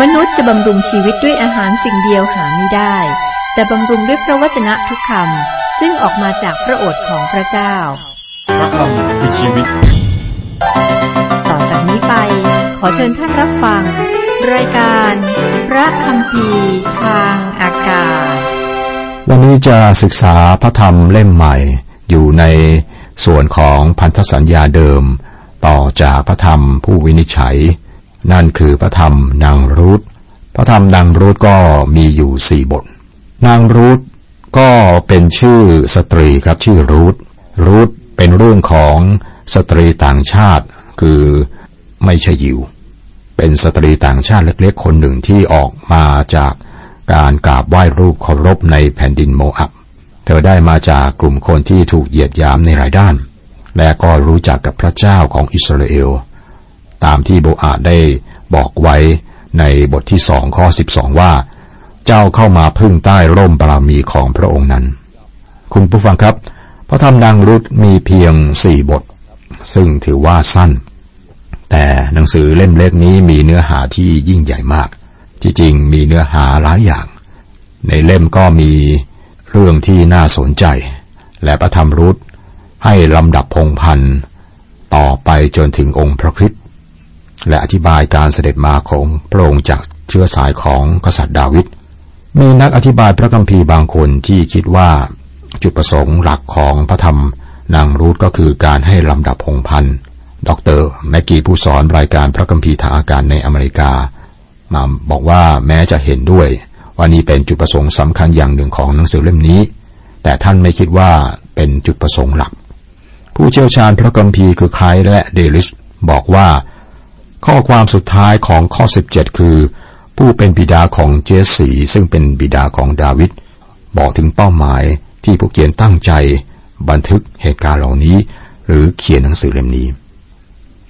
มนุษย์จะบำรุงชีวิตด้วยอาหารสิ่งเดียวหาไม่ได้แต่บำรุงด้วยพระวจนะทุกคำซึ่งออกมาจากพระโอษฐ์ของพระเจ้าพระคำคือชีวิตต่อจากนี้ไปขอเชิญท่านรับฟังรายการพระคัมภีร์ทางอากาศวันนี้จะศึกษาพระธรรมเล่มใหม่อยู่ในส่วนของพันธสัญญาเดิมต่อจากพระธรรมผู้วินิจฉัยนั่นคือพระธรรมนางรูธพระธรรมนางรูธก็มีอยู่4 บทนางรูธก็เป็นชื่อสตรีครับชื่อรูธรูธเป็นเรื่องของสตรีต่างชาติคือไม่ใช่ยิวเป็นสตรีต่างชาติเล็กๆคนหนึ่งที่ออกมาจากการกราบไหว้รูปเคารพในแผ่นดินโมอับเธอได้มาจากกลุ่มคนที่ถูกเหยียดหยามในหลายด้านและก็รู้จักกับพระเจ้าของอิสราเอลตามที่โบอาซได้บอกไว้ในบทที่2ข้อ12ว่าเจ้าเข้ามาพึ่งใต้ร่มบารมีของพระองค์นั้นคุณผู้ฟังครับพระธรรมนางรูธมีเพียง4 บทซึ่งถือว่าสั้นแต่หนังสือเล่มเล็กนี้มีเนื้อหาที่ยิ่งใหญ่มากที่จริงมีเนื้อหาหลายอย่างในเล่มก็มีเรื่องที่น่าสนใจและพระธรรมรูธให้ลำดับพงศ์พันธุ์ต่อไปจนถึงองค์พระคริสต์และอธิบายการเสด็จมาของพระองค์จากเชื้อสายของกษัตริย์ดาวิดมีนักอธิบายพระคัมภีร์บางคนที่คิดว่าจุดประสงค์หลักของพระธรรมนางรูธก็คือการให้ลำดับพงศ์พันธุ์ดร.แม็กกี้ผู้สอนรายการพระคัมภีร์ทางอากาศในอเมริกามาบอกว่าแม้จะเห็นด้วยว่านี่เป็นจุดประสงค์สำคัญอย่างหนึ่งของหนังสือเล่มนี้แต่ท่านไม่คิดว่าเป็นจุดประสงค์หลักผู้เชี่ยวชาญพระคัมภีร์คือไคลส์และเดลิสบอกว่าข้อความสุดท้ายของข้อ17คือผู้เป็นบิดาของเจสซีซึ่งเป็นบิดาของดาวิดบอกถึงเป้าหมายที่ผู้เขียนตั้งใจบันทึกเหตุการณ์เหล่านี้หรือเขียนหนังสือเล่มนี้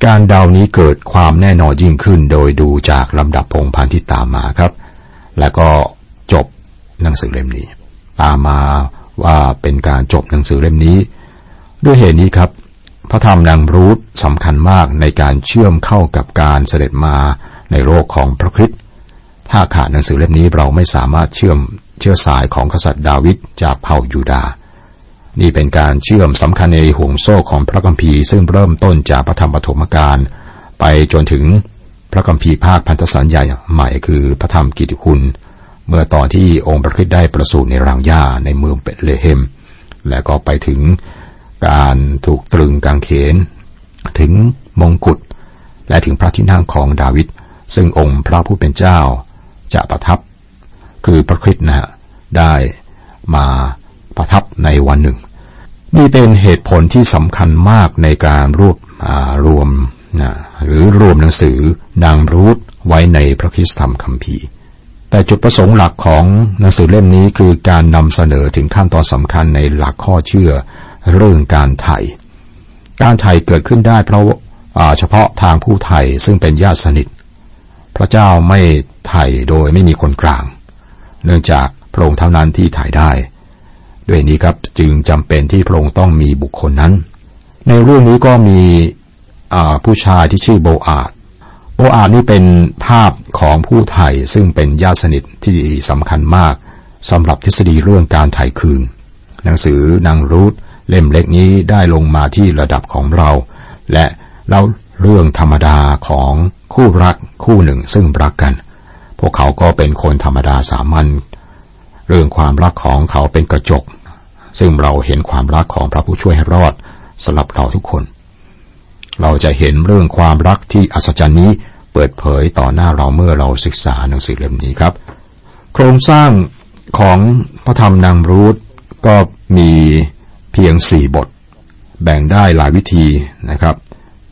การเดานี้เกิดความแน่นอนยิ่งขึ้นโดยดูจากลำดับพงศ์พันธุ์ที่ตามมาครับแล้วก็จบหนังสือเล่มนี้ตามมาว่าเป็นการจบหนังสือเล่มนี้ด้วยเหตุนี้ครับพระธรรมนางรูธสำคัญมากในการเชื่อมเข้ากับการเสด็จมาในโลกของพระคริสต์ถ้าขาดหนังสือเล่มนี้เราไม่สามารถเชื่อมเชื้อสายของกษัตริย์ดาวิดจากเผ่ายูดาห์นี่เป็นการเชื่อมสำคัญในห่วงโซ่ของพระคัมภีร์ซึ่งเริ่มต้นจากพระธรรมปฐมกาลไปจนถึงพระคัมภีร์ภาคพันธสัญญาใหม่คือพระธรรมกิตติคุณเมื่อตอนที่องค์พระคริสต์ได้ประสูติในรางหญ้าในเมืองเบธเลเฮมและก็ไปถึงการถูกตรึงกางเขนถึงมงกุฎและถึงพระที่นั่งของดาวิดซึ่งองค์พระผู้เป็นเจ้าจะประทับคือพระคริสต์นะฮะได้มาประทับในวันหนึ่งนี่เป็นเหตุผลที่สำคัญมากในการรวมหรือรวมหนังสือนางรูธไว้ในพระคริสตธรรมคัมภีร์แต่จุดประสงค์หลักของหนังสือเล่มนี้คือการนำเสนอถึงขั้นตอนสำคัญในหลักข้อเชื่อเรื่องการไถ่เกิดขึ้นได้เพราะเฉพาะทางผู้ไถ่ซึ่งเป็นญาติสนิทพระเจ้าไม่ไถ่โดยไม่มีคนกลางเนื่องจากพระองค์เท่านั้นที่ไถ่ได้ด้วยนี้ครับจึงจำเป็นที่พระองค์ต้องมีบุคคลนั้นในเรื่องนี้ก็มีผู้ชายที่ชื่อโบอาซนี่เป็นภาพของผู้ไถ่ซึ่งเป็นญาติสนิทที่สำคัญมากสำหรับทฤษฎีเรื่องการไถ่คืนหนังสือนางรูธเล่มเล็กนี้ได้ลงมาที่ระดับของเราและเล่าเรื่องธรรมดาของคู่รักคู่หนึ่งซึ่งรักกันพวกเขาก็เป็นคนธรรมดาสามัญเรื่องความรักของเขาเป็นกระจกซึ่งเราเห็นความรักของพระผู้ช่วยให้รอดสำหรับเราทุกคนเราจะเห็นเรื่องความรักที่อัศจรรย์นี้เปิดเผยต่อหน้าเราเมื่อเราศึกษาหนังสือเล่มนี้ครับโครงสร้างของพระธรรมนางรูธก็มีเพียง4 บทแบ่งได้หลายวิธีนะครับ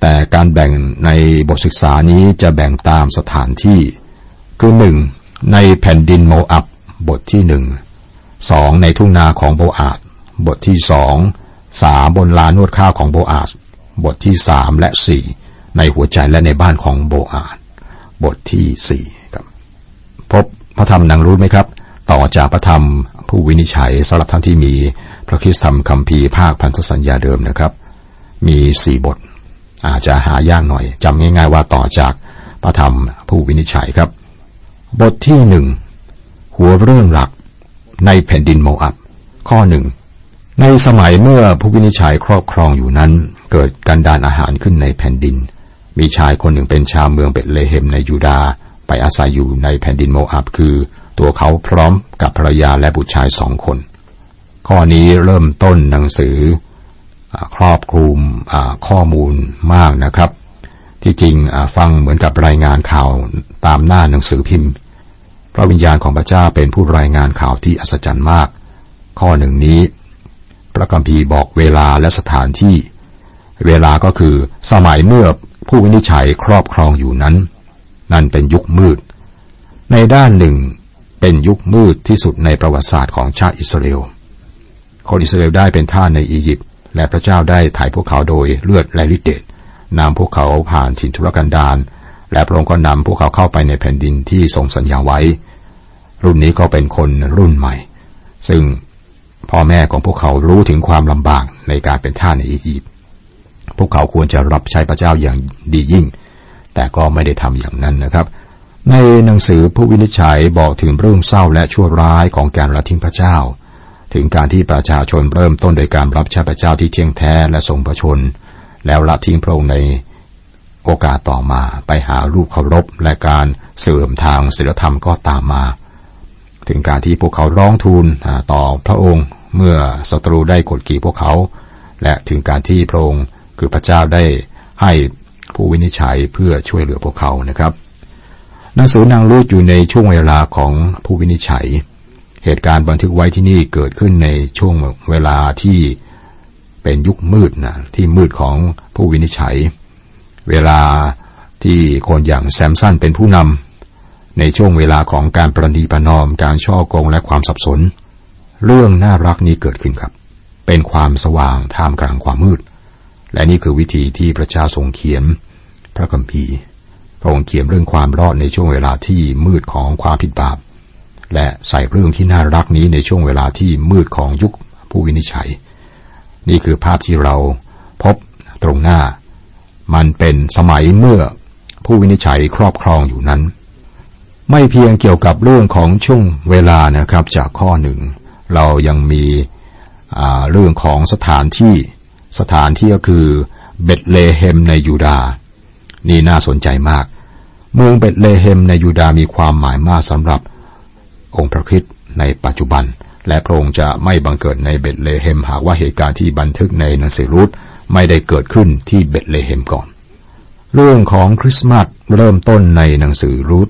แต่การแบ่งในบทศึกษานี้จะแบ่งตามสถานที่คือ1ในแผ่นดินโมอับบทที่1 2ในทุ่งนาของโบอาซบทที่2 3บนลานนวดข้าวของโบอาซบทที่3และ4ในหัวใจและในบ้านของโบอาซบทที่4ครับพบพระธรรมนางรูธไหมครับต่อจากพระธรรมผู้วินิจฉัยสำหรับท่านที่มีพระคริสตธรรมคัมภีร์ภาคพันธสัญญาเดิมนะครับมี4 บทอาจจะหายากหน่อยจำง่ายๆว่าต่อจากพระธรรมผู้วินิจฉัยครับ บทที่หนึ่งหัวเรื่องหลักในแผ่นดินโมอับข้อหนึ่งในสมัยเมื่อผู้วินิจฉัยครอบครองอยู่นั้นเกิดการดันอาหารขึ้นในแผ่นดินมีชายคนหนึ่งเป็นชาวเมืองเบธเลเฮมในยูดาห์ไปอาศัยอยู่ในแผ่นดินโมอับคือตัวเขาพร้อมกับภรรยาและบุตรชายสองคนข้อนี้เริ่มต้นหนังสือครอบคลุมข้อมูลมากนะครับที่จริงฟังเหมือนกับรายงานข่าวตามหน้าหนังสือพิมพ์พระวิญญาณของพระเจ้าเป็นผู้รายงานข่าวที่อัศจรรย์มากข้อหนึ่งนี้พระคัมภีร์บอกเวลาและสถานที่เวลาก็คือสมัยเมื่อผู้วินิจฉัยครอบครองอยู่นั้นนั่นเป็นยุคมืดในด้านหนึ่งเป็นยุคมืดที่สุดในประวัติศาสตร์ของชาติอิสราเอลคนอิสราเอลได้เป็นทาสในอียิปต์และพระเจ้าได้ไถ่พวกเขาโดยเลือดและฤทธิ์เดชนำพวกเขาผ่านถิ่นทุรกันดารและพระองค์ก็นำพวกเขาเข้าไปในแผ่นดินที่ทรงสัญญาไว้รุ่นนี้ก็เป็นคนรุ่นใหม่ซึ่งพ่อแม่ของพวกเขารู้ถึงความลำบากในการเป็นทาสในอียิปต์พวกเขาควรจะรับใช้พระเจ้าอย่างดียิ่งแต่ก็ไม่ได้ทำอย่างนั้นนะครับในหนังสือผู้วินิจฉัยบอกถึงเรื่องเศร้าและชั่วร้ายของการละทิ้งพระเจ้าถึงการที่ประชาชนเริ่มต้นโดยการรับใช้พระเจ้าที่เที่ยงแท้และทรงพระชนแล้วละทิ้งพระองค์ในโอกาสต่อมาไปหารูปเคารพและการเสื่อมทางศีลธรรมก็ตามมาถึงการที่พวกเขาร้องทูลต่อพระองค์เมื่อศัตรูได้กดขี่พวกเขาและถึงการที่พระองค์คือพระเจ้าได้ให้ผู้วินิจฉัยเพื่อช่วยเหลือพวกเขานะครับหนังสือนางรูธอยู่ในช่วงเวลาของผู้วินิจฉัยเหตุการณ์บันทึกไว้ที่นี่เกิดขึ้นในช่วงเวลาที่เป็นยุคมืดนะที่มืดของผู้วินิจฉัยเวลาที่คนอย่างแซมสันเป็นผู้นำในช่วงเวลาของการประนีประนอมการช่อโกงและความสับสนเรื่องน่ารักนี้เกิดขึ้นครับเป็นความสว่างท่ามกลางความมืดและนี่คือวิธีที่พระเจ้าทรงเขียนพระคัมภีร์พระองค์เขียนเรื่องความรอดในช่วงเวลาที่มืดของความผิดบาปและใส่เรื่องที่น่ารักนี้ในช่วงเวลาที่มืดของยุคผู้วินิจฉัยนี่คือภาพที่เราพบตรงหน้ามันเป็นสมัยเมื่อผู้วินิจฉัยครอบครองอยู่นั้นไม่เพียงเกี่ยวกับเรื่องของช่วงเวลานะครับจากข้อหนึ่งเรายังมีเรื่องของสถานที่ก็คือเบธเลเฮมในยูดาห์นี่น่าสนใจมากเมืองเบธเลเฮมในยูดาห์มีความหมายมากสำหรับองค์พระคริสต์ในปัจจุบันและพระองค์จะไม่บังเกิดในเบธเลเฮมหากว่าเหตุการณ์ที่บันทึกในหนังสือรูธไม่ได้เกิดขึ้นที่เบธเลเฮมก่อนเรื่องของคริสต์มาสเริ่มต้นในหนังสือรูธ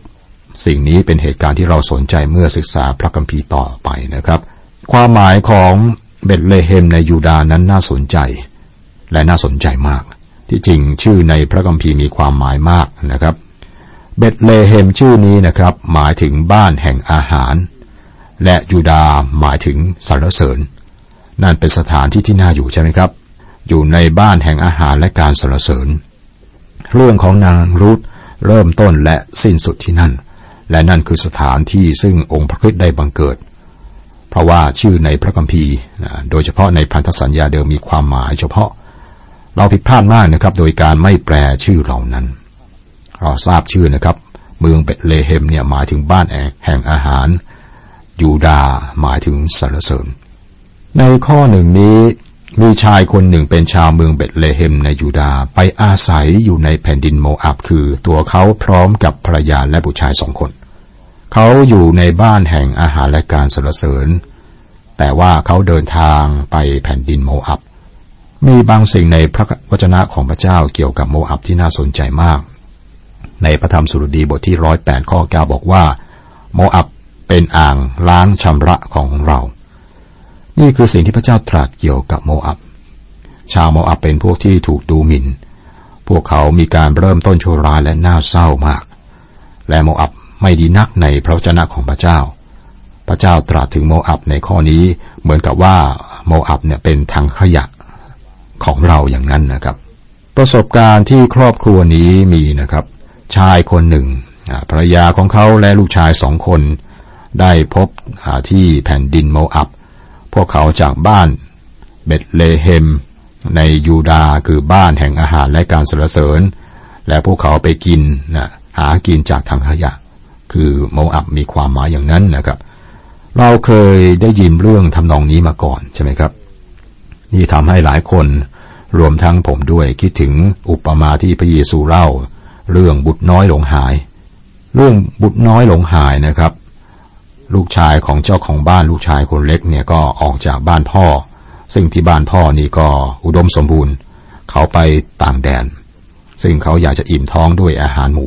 สิ่งนี้เป็นเหตุการณ์ที่เราสนใจเมื่อศึกษาพระคัมภีร์ต่อไปนะครับความหมายของเบธเลเฮมในยูดาห์นั้นน่าสนใจและน่าสนใจมากที่จริงชื่อในพระคัมภีร์มีความหมายมากนะครับเบธเลเฮมชื่อนี้นะครับหมายถึงบ้านแห่งอาหารและยูดาห์หมายถึงสรรเสริญนั่นเป็นสถานที่ที่น่าอยู่ใช่ไหมครับอยู่ในบ้านแห่งอาหารและการสรรเสริญเรื่องของนางรูธเริ่มต้นและสิ้นสุดที่นั่นและนั่นคือสถานที่ซึ่งองค์พระคริสต์ได้บังเกิดเพราะว่าชื่อในพระคัมภีร์โดยเฉพาะในพันธสัญญาเดิมมีความหมายเฉพาะเราผิดพลาดมากนะครับโดยการไม่แปลชื่อเหล่านั้นเราทราบชื่อนะครับเมืองเบธเลเฮมเนี่ยหมายถึงบ้านแห่งอาหารยูดาห์หมายถึงสรรเสริญในข้อหนึ่งนี้มีชายคนหนึ่งเป็นชาวเมืองเบธเลเฮมในยูดาห์ไปอาศัยอยู่ในแผ่นดินโมอับคือตัวเขาพร้อมกับภรรยาและบุตรชายสองคนเขาอยู่ในบ้านแห่งอาหารและการสรรเสริญแต่ว่าเขาเดินทางไปแผ่นดินโมอับมีบางสิ่งในพระวจนะของพระเจ้าเกี่ยวกับโมอับที่น่าสนใจมากในพระธรรมสดุดีบทที่108ข้อ9บอกว่าโมอับเป็นอ่างล้างชำระของเรานี่คือสิ่งที่พระเจ้าตรัสเกี่ยวกับโมอับชาวโมอับเป็นพวกที่ถูกดูหมิ่นพวกเขามีการเริ่มต้นชั่วร้ายและน่าเศร้ามากและโมอับไม่ดีนักในพระวจนะของพระเจ้าพระเจ้าตรัสถึงโมอับในข้อนี้เหมือนกับว่าโมอับเนี่ยเป็นถังขยะของเราอย่างนั้นนะครับประสบการณ์ที่ครอบครัวนี้มีนะครับชายคนหนึ่งภรรยาของเขาและลูกชายสองคนได้พบที่แผ่นดินโมอับพวกเขาจากบ้านเบธเลเฮมในยูดาห์คือบ้านแห่งอาหารและการสรรเสริญและพวกเขาไปกินหากินจากถังขยะ คือเมาอับมีความหมายอย่างนั้นนะครับเราเคยได้ยินเรื่องทำนองนี้มาก่อนใช่ไหมครับนี่ทำให้หลายคนรวมทั้งผมด้วยคิดถึงอุปมาที่พระเยซูเล่าเรื่องบุตรน้อยหลงหายนะครับลูกชายของเจ้าของบ้านลูกชายคนเล็กเนี่ยก็ออกจากบ้านพ่อซึ่งที่บ้านพ่อนี่ก็อุดมสมบูรณ์เขาไปต่างแดนซึ่งเขาอยากจะอิ่มท้องด้วยอาหารหมู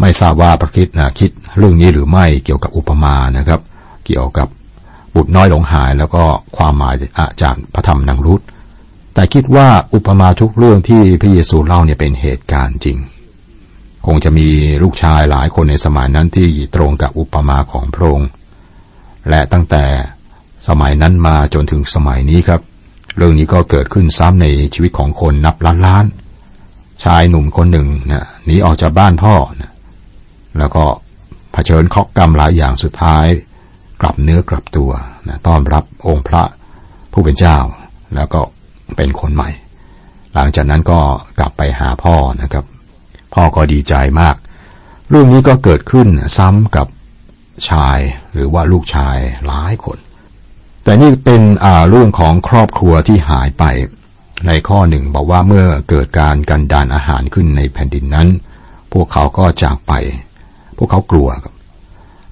ไม่ทราบว่าพระคริสต์คิดเรื่องนี้หรือไม่เกี่ยวกับอุปมานะครับเกี่ยวกับบุตรน้อยหลงหายแล้วก็ความหมายจากพระธรรมนางรุธแต่คิดว่าอุปมาทุกเรื่องที่พระเยซูเล่าเนี่ยเป็นเหตุการณ์จริงคงจะมีลูกชายหลายคนในสมัยนั้นที่ตรงกับอุปมาของพระองค์และตั้งแต่สมัยนั้นมาจนถึงสมัยนี้ครับเรื่องนี้ก็เกิดขึ้นซ้ำในชีวิตของคนนับล้านๆชายหนุ่มคนหนึ่งหนีออกจากบ้านพ่อแล้วก็เผชิญเคราะห์กรรมหลายอย่างสุดท้ายกลับเนื้อกลับตัวต้อนรับองค์พระผู้เป็นเจ้าแล้วก็เป็นคนใหม่หลังจากนั้นก็กลับไปหาพ่อนะครับพ่อก็ดีใจมากเรื่องนี้ก็เกิดขึ้นซ้ำกับชายหรือว่าลูกชายหลายคนแต่นี่เป็นเรื่องของครอบครัวที่หายไปในข้อหนึ่งบอกว่าเมื่อเกิดการกันดารอาหารขึ้นในแผ่นดินนั้นพวกเขาก็จากไปพวกเขากลัวครับ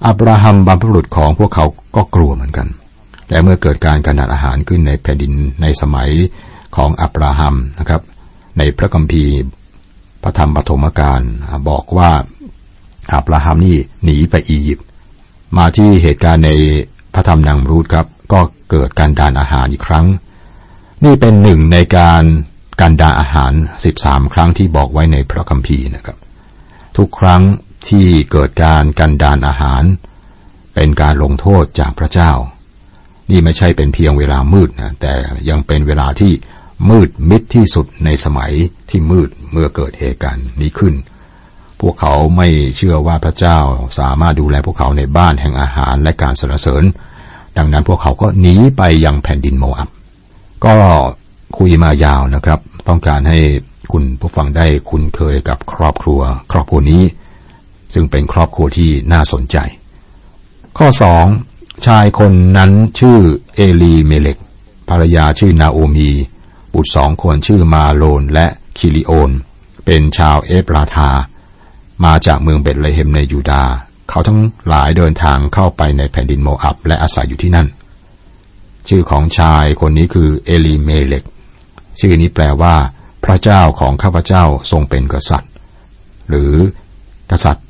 อับราฮัมบรรพบุรุษของพวกเขาก็กลัวเหมือนกันและเมื่อเกิดการกันดารอาหารขึ้นในแผ่นดินในสมัยของอับราฮัมนะครับในพระคัมภีร์พระธรรมปฐมกาลบอกว่าอับราฮัมนี่หนีไปอียิปต์มาที่เหตุการณ์ในพระธรรมนางรูธครับก็เกิดการดารอาหารอีกครั้งนี่เป็นหนึ่งในการกันดารอาหาร13ครั้งที่บอกไว้ในพระคัมภีร์นะครับทุกครั้งที่เกิดการกันดารอาหารเป็นการลงโทษจากพระเจ้านี่ไม่ใช่เป็นเพียงเวลามืดนะแต่ยังเป็นเวลาที่มืดมิดที่สุดในสมัยที่มืดเมื่อเกิดเหตุการณ์นี้ขึ้นพวกเขาไม่เชื่อว่าพระเจ้าสามารถดูแลพวกเขาในบ้านแห่งอาหารและการสรรเสริญดังนั้นพวกเขาก็หนีไปยังแผ่นดินโมอับก็คุยมายาวนะครับต้องการให้คุณผู้ฟังได้คุ้นเคยกับครอบครัวนี้ซึ่งเป็นครอบครัวที่น่าสนใจข้อ2ชายคนนั้นชื่อเอลีเมเลคภรรยาชื่อนาโอมีบุตร2คนชื่อมาโลนและคิริโอนเป็นชาวเอฟราธามาจากเมืองเบธเลเฮมในยูดาห์เขาทั้งหลายเดินทางเข้าไปในแผ่นดินโมอับและอาศัยอยู่ที่นั่นชื่อของชายคนนี้คือเอลีเมเลคชื่อนี้แปลว่าพระเจ้าของข้าพเจ้าทรงเป็นกษัตริย์หรือกษัตริย์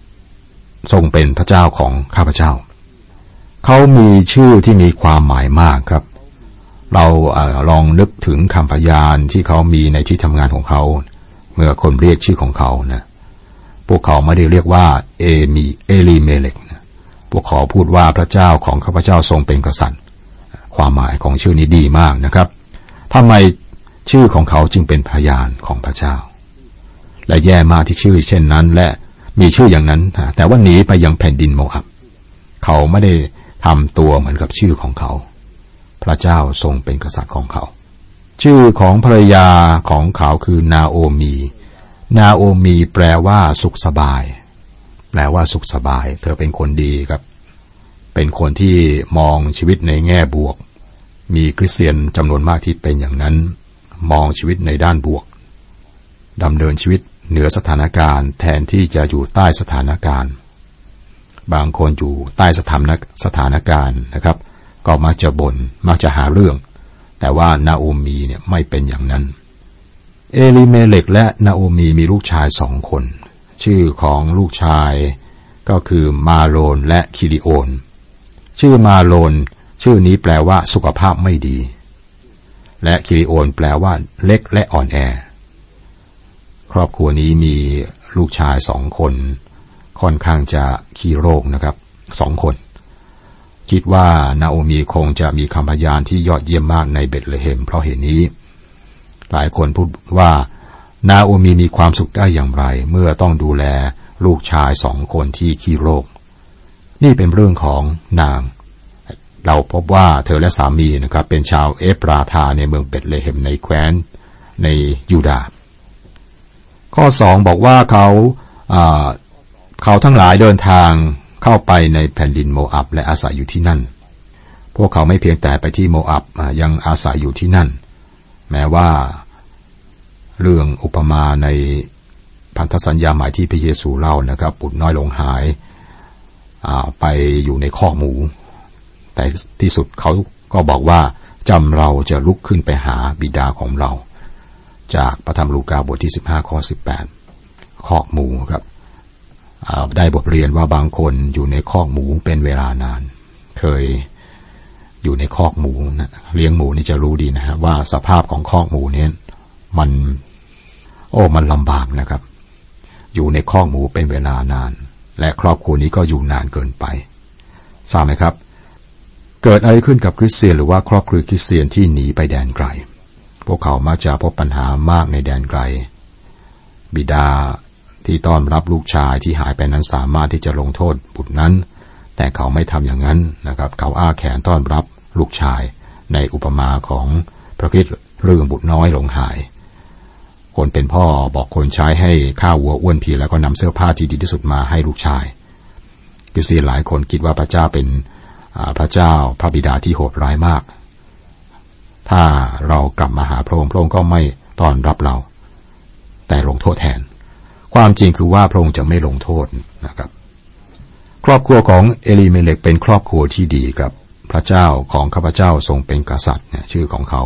ทรงเป็นพระเจ้าของข้าพเจ้าเขามีชื่อที่มีความหมายมากครับเราลองนึกถึงคำพยานที่เขามีในที่ทำงานของเขาเมื่อคนเรียกชื่อของเขานะพวกเขาไม่ได้เรียกว่าเอลีเมเลคนะพวกเขาพูดว่าพระเจ้าของข้าพเจ้าทรงเป็นกษัตริย์ความหมายของชื่อนี้ดีมากนะครับทำไมชื่อของเขาจึงเป็นพยานของพระเจ้าและแย่มากที่ชื่อเช่นนั้นและมีชื่ออย่างนั้นแต่ว่าหนีไปยังแผ่นดินโมอับเขาไม่ได้ทำตัวเหมือนกับชื่อของเขาพระเจ้าทรงเป็นกษัตริย์ของเขาชื่อของภรรยาของเขาคือนาโอมีนาโอมีแปลว่าสุขสบายแปลว่าสุขสบายเธอเป็นคนดีครับเป็นคนที่มองชีวิตในแง่บวกมีคริสเตียนจำนวนมากที่เป็นอย่างนั้นมองชีวิตในด้านบวกดำเนินชีวิตเหนือสถานการณ์แทนที่จะอยู่ใต้สถานการณ์บางคนอยู่ใต้สถานการณ์นะครับก็มักจะบ่นมักจะหาเรื่องแต่ว่านาโอมีเนี่ยไม่เป็นอย่างนั้นเอลีเมเลคและนาโอมีมีลูกชาย2คนชื่อของลูกชายก็คือมาโลนและคิริโอนชื่อมาโลนชื่อนี้แปลว่าสุขภาพไม่ดีและคิริโอนแปลว่าเล็กและอ่อนแอครอบครัวนี้มีลูกชาย2คนค่อนข้างจะขี้โรคนะครับ2คนคิดว่านาโอมีคงจะมีคำพยานที่ยอดเยี่ยมมากในเบธเลเฮมเพราะเหตุนี้หลายคนพูดว่านาโอมีมีความสุขได้อย่างไรเมื่อต้องดูแลลูกชาย2คนที่ขี้โรคนี่เป็นเรื่องของนางเราพบว่าเธอและสามีนะครับเป็นชาวเอฟราธาในเมืองเบธเลเฮมในแคว้นในยูดาห์ข้อ2บอกว่าเขาทั้งหลายเดินทาง เข้าไปในแผ่นดินโมอับและอาศัยอยู่ที่นั่นพวกเขาไม่เพียงแต่ไปที่โมอับยังอาศัยอยู่ที่นั่นแม้ว่าเรื่องอุปมาในพันธสัญญาหมายที่พระเยซูเล่านะครับบุตรน้อยหลงหายไปอยู่ในคอกหมูแต่ที่สุดเขาก็บอกว่าจำเราจะลุกขึ้นไปหาบิดาของเราจากพระธรรมลูกาบทที่15ข้อ18คอกหมูครับได้บทเรียนว่าบางคนอยู่ในคอกหมูเป็นเวลานานเคยอยู่ในคอกหมูนะเลี้ยงหมูนี่จะรู้ดีนะฮะว่าสภาพของคอกหมูเนี่ยมันลำบากนะครับอยู่ในคอกหมูเป็นเวลานานและครอบครัวนี้ก็อยู่นานเกินไปทราบไหมครับเกิดอะไรขึ้นกับคริสเตียนหรือว่าครอบครัวคริสเตียนที่หนีไปแดนไกลพวกเขามักจะพบปัญหามากในแดนไกลบิดาที่ต้อนรับลูกชายที่หายไปนั้นสามารถที่จะลงโทษบุตรนั้นแต่เขาไม่ทำอย่างนั้นนะครับเขาอ้าแขนต้อนรับลูกชายในอุปมาของพระคริสต์เรื่องบุตรน้อยหลงหายคนเป็นพ่อบอกคนใช้ให้ข้าววัวอ้วนพีแล้วก็นำเสื้อผ้าที่ดีที่สุดมาให้ลูกชายคริสเตียนหลายคนคิดว่าพระเจ้าเป็นพระเจ้าพระบิดาที่โหดร้ายมากถ้าเรากลับมาหาพระองค์พระองค์ก็ไม่ต้อนรับเราแต่ลงโทษแทนความจริงคือว่าพระองค์จะไม่ลงโทษนะครับครอบครัวของเอลีเมเลคเป็นครอบครัวที่ดีครับพระเจ้าของข้าพเจ้าทรงเป็นกษัตริย์เนี่ยชื่อของเขา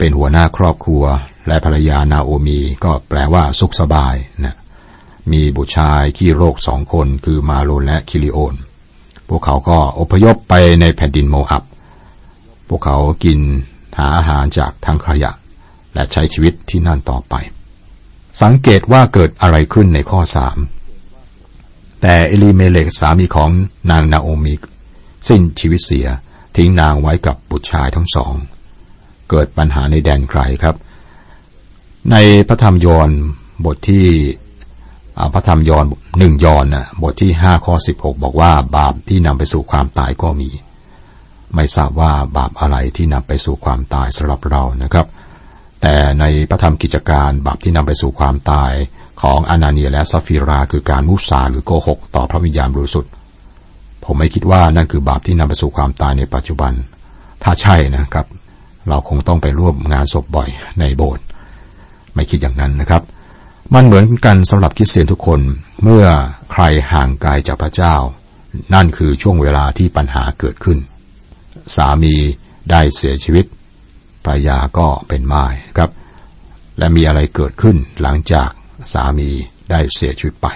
เป็นหัวหน้าครอบครัวและภรรยานาโอมีก็แปลว่าสุขสบายนะมีบุตรชายขี้โรค2คนคือมาโลนและคิริโอนพวกเขาก็อพยพไปในแผ่นดินโมอับพวกเขากินหาอาหารจากทางขยะและใช้ชีวิตที่นั่นต่อไปสังเกตว่าเกิดอะไรขึ้นในข้อ3แต่เอลีเมเลคสามีของนางนาโอมีสิ้นชีวิตเสียทิ้งนางไว้กับบุตรชายทั้งสองเกิดปัญหาในแดนไกลครับในพระธรรมยอห์นบทที่พระธรรมยอห์น1ยอห์นนะบทที่5ข้อ16บอกว่าบาปที่นำไปสู่ความตายก็มีไม่ทราบว่าบาปอะไรที่นำไปสู่ความตายสำหรับเรานะครับแต่ในพระธรรมกิจการบาปที่นำไปสู่ความตายของอานาเนียและซัฟฟิราคือการมุสาหรือโกหกต่อพระวิญญาณบริสุทธิ์ผมไม่คิดว่านั่นคือบาปที่นำไปสู่ความตายในปัจจุบันถ้าใช่นะครับเราคงต้องไปร่วมงานศพบ่อยในโบสถ์ไม่คิดอย่างนั้นนะครับมันเหมือนกันสำหรับคริสเตียนทุกคนเมื่อใครห่างไกลจากพระเจ้านั่นคือช่วงเวลาที่ปัญหาเกิดขึ้นสามีได้เสียชีวิตภรรยาก็เป็นม่ายครับและมีอะไรเกิดขึ้นหลังจากสามีได้เสียชีวิตไป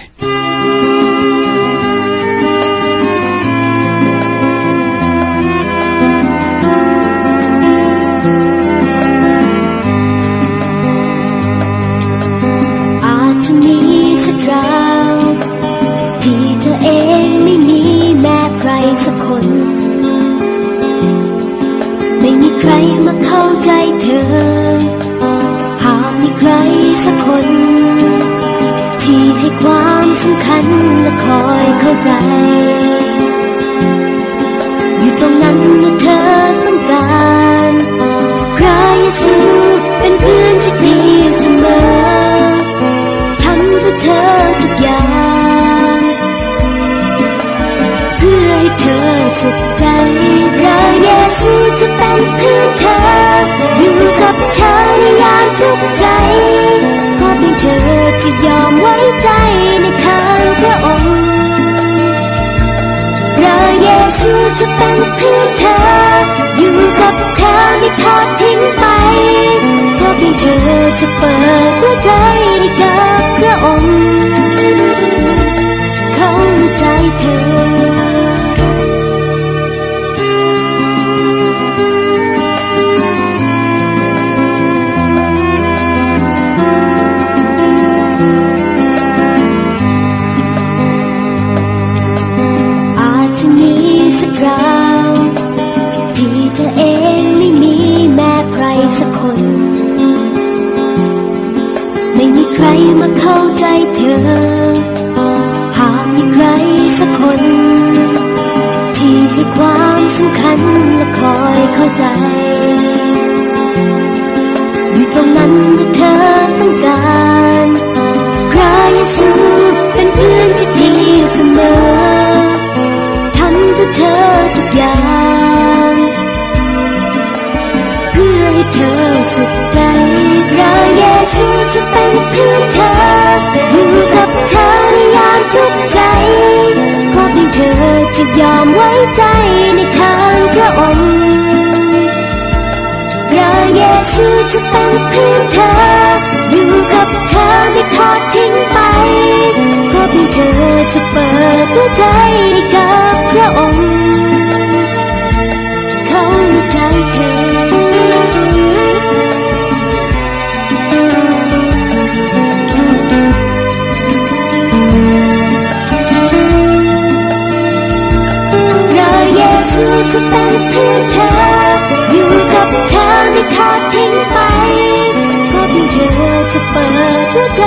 Thank you. เธอได้ยามทุกใจขอเพียงเธอจะยอมไว้ใจในทางพระองค์พระเยซูจะเป็นเพื่อนเธออยู่กับเธอไม่ทอดทิ้งไปขอเพียงเธอจะเปิดหัวใจให้กับพระองค์เขาอยู่ใจเธอจะเป็นเพื่อนเธออยู่กับเธอไม่ทอดทิ้งไปขอเพียงเธอจะเปิดหัวใจ